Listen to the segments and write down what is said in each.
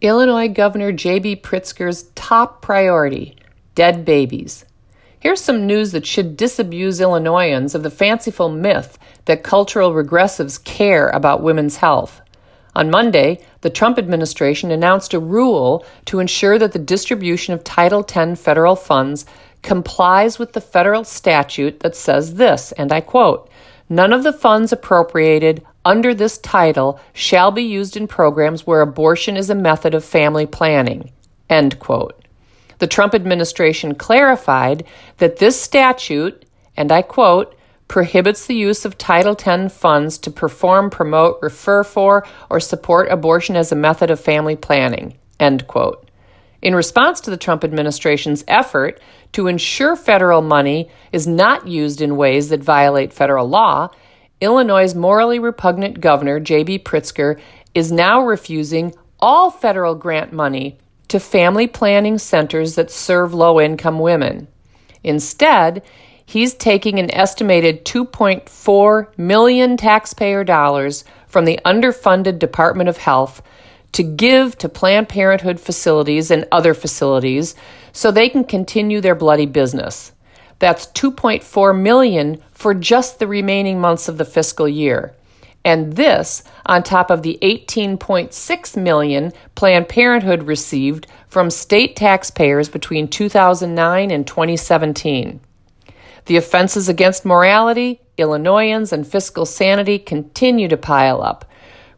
Illinois Governor J.B. Pritzker's top priority, dead babies. Here's some news that should disabuse Illinoisans of the fanciful myth that cultural regressives care about women's health. On Monday, the Trump administration announced a rule to ensure that the distribution of Title X federal funds complies with the federal statute that says this, and I quote, "None of the funds appropriated under this title shall be used in programs where abortion is a method of family planning," end quote. The Trump administration clarified that this statute, and I quote, prohibits the use of Title X funds to perform, promote, refer for, or support abortion as a method of family planning, end quote. In response to the Trump administration's effort to ensure federal money is not used in ways that violate federal law, Illinois' morally repugnant governor, J.B. Pritzker, is now refusing all federal grant money to family planning centers that serve low-income women. Instead, he's taking an estimated $2.4 million taxpayer dollars from the underfunded Department of Health to give to Planned Parenthood facilities and other facilities so they can continue their bloody business. That's $2.4 million for just the remaining months of the fiscal year. And this on top of the $18.6 million Planned Parenthood received from state taxpayers between 2009 and 2017. The offenses against morality, Illinoisans, and fiscal sanity continue to pile up.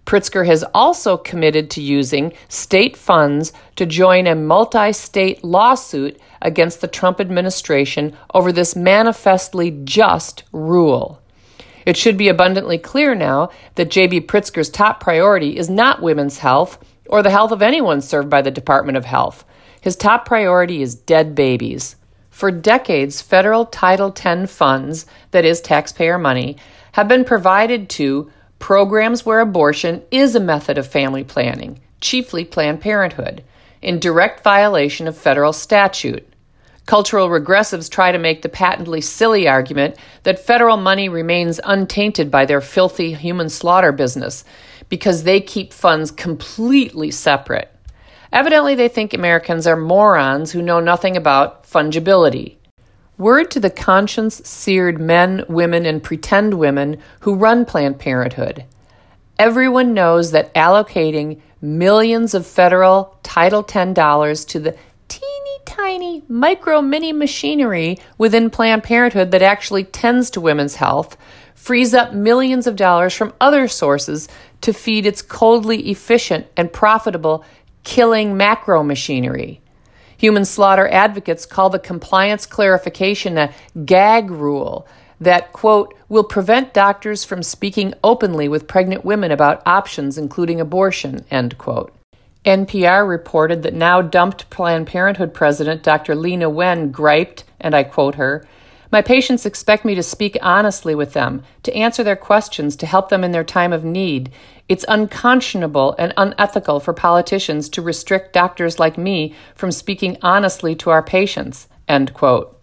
Pritzker has also committed to using state funds to join a multi-state lawsuit against the Trump administration over this manifestly just rule. It should be abundantly clear now that J.B. Pritzker's top priority is not women's health or the health of anyone served by the Department of Health. His top priority is dead babies. For decades, federal Title X funds, that is taxpayer money, have been provided to programs where abortion is a method of family planning, chiefly Planned Parenthood, in direct violation of federal statute. Cultural regressives try to make the patently silly argument that federal money remains untainted by their filthy human slaughter business because they keep funds completely separate. Evidently, they think Americans are morons who know nothing about fungibility. Word to the conscience-seared men, women, and pretend women who run Planned Parenthood. Everyone knows that allocating millions of federal Title X dollars to the teeny tiny micro-mini machinery within Planned Parenthood that actually tends to women's health frees up millions of dollars from other sources to feed its coldly efficient and profitable killing macro machinery. Human slaughter advocates call the compliance clarification a gag rule that, quote, will prevent doctors from speaking openly with pregnant women about options, including abortion, end quote. NPR reported that now dumped Planned Parenthood president Dr. Lena Wen griped, and I quote her, "My patients expect me to speak honestly with them, to answer their questions, to help them in their time of need. It's unconscionable and unethical for politicians to restrict doctors like me from speaking honestly to our patients," end quote.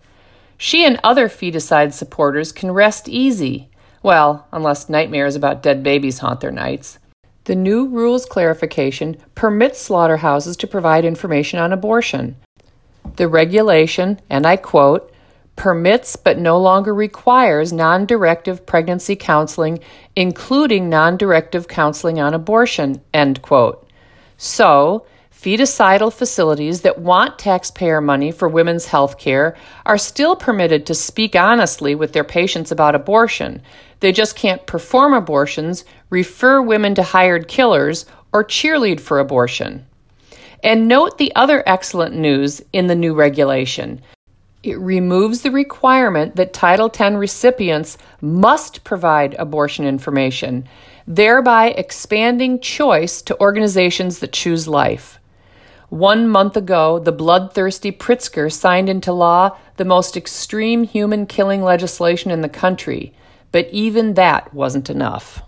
She and other feticide supporters can rest easy. Well, unless nightmares about dead babies haunt their nights. The new rules clarification permits slaughterhouses to provide information on abortion. The regulation, and I quote, permits but no longer requires non-directive pregnancy counseling, including non-directive counseling on abortion, end quote. So, feticidal facilities that want taxpayer money for women's health care are still permitted to speak honestly with their patients about abortion. They just can't perform abortions, refer women to hired killers, or cheerlead for abortion. And note the other excellent news in the new regulation. It removes the requirement that Title X recipients must provide abortion information, thereby expanding choice to organizations that choose life. 1 month ago, the bloodthirsty Pritzker signed into law the most extreme human killing legislation in the country, but even that wasn't enough.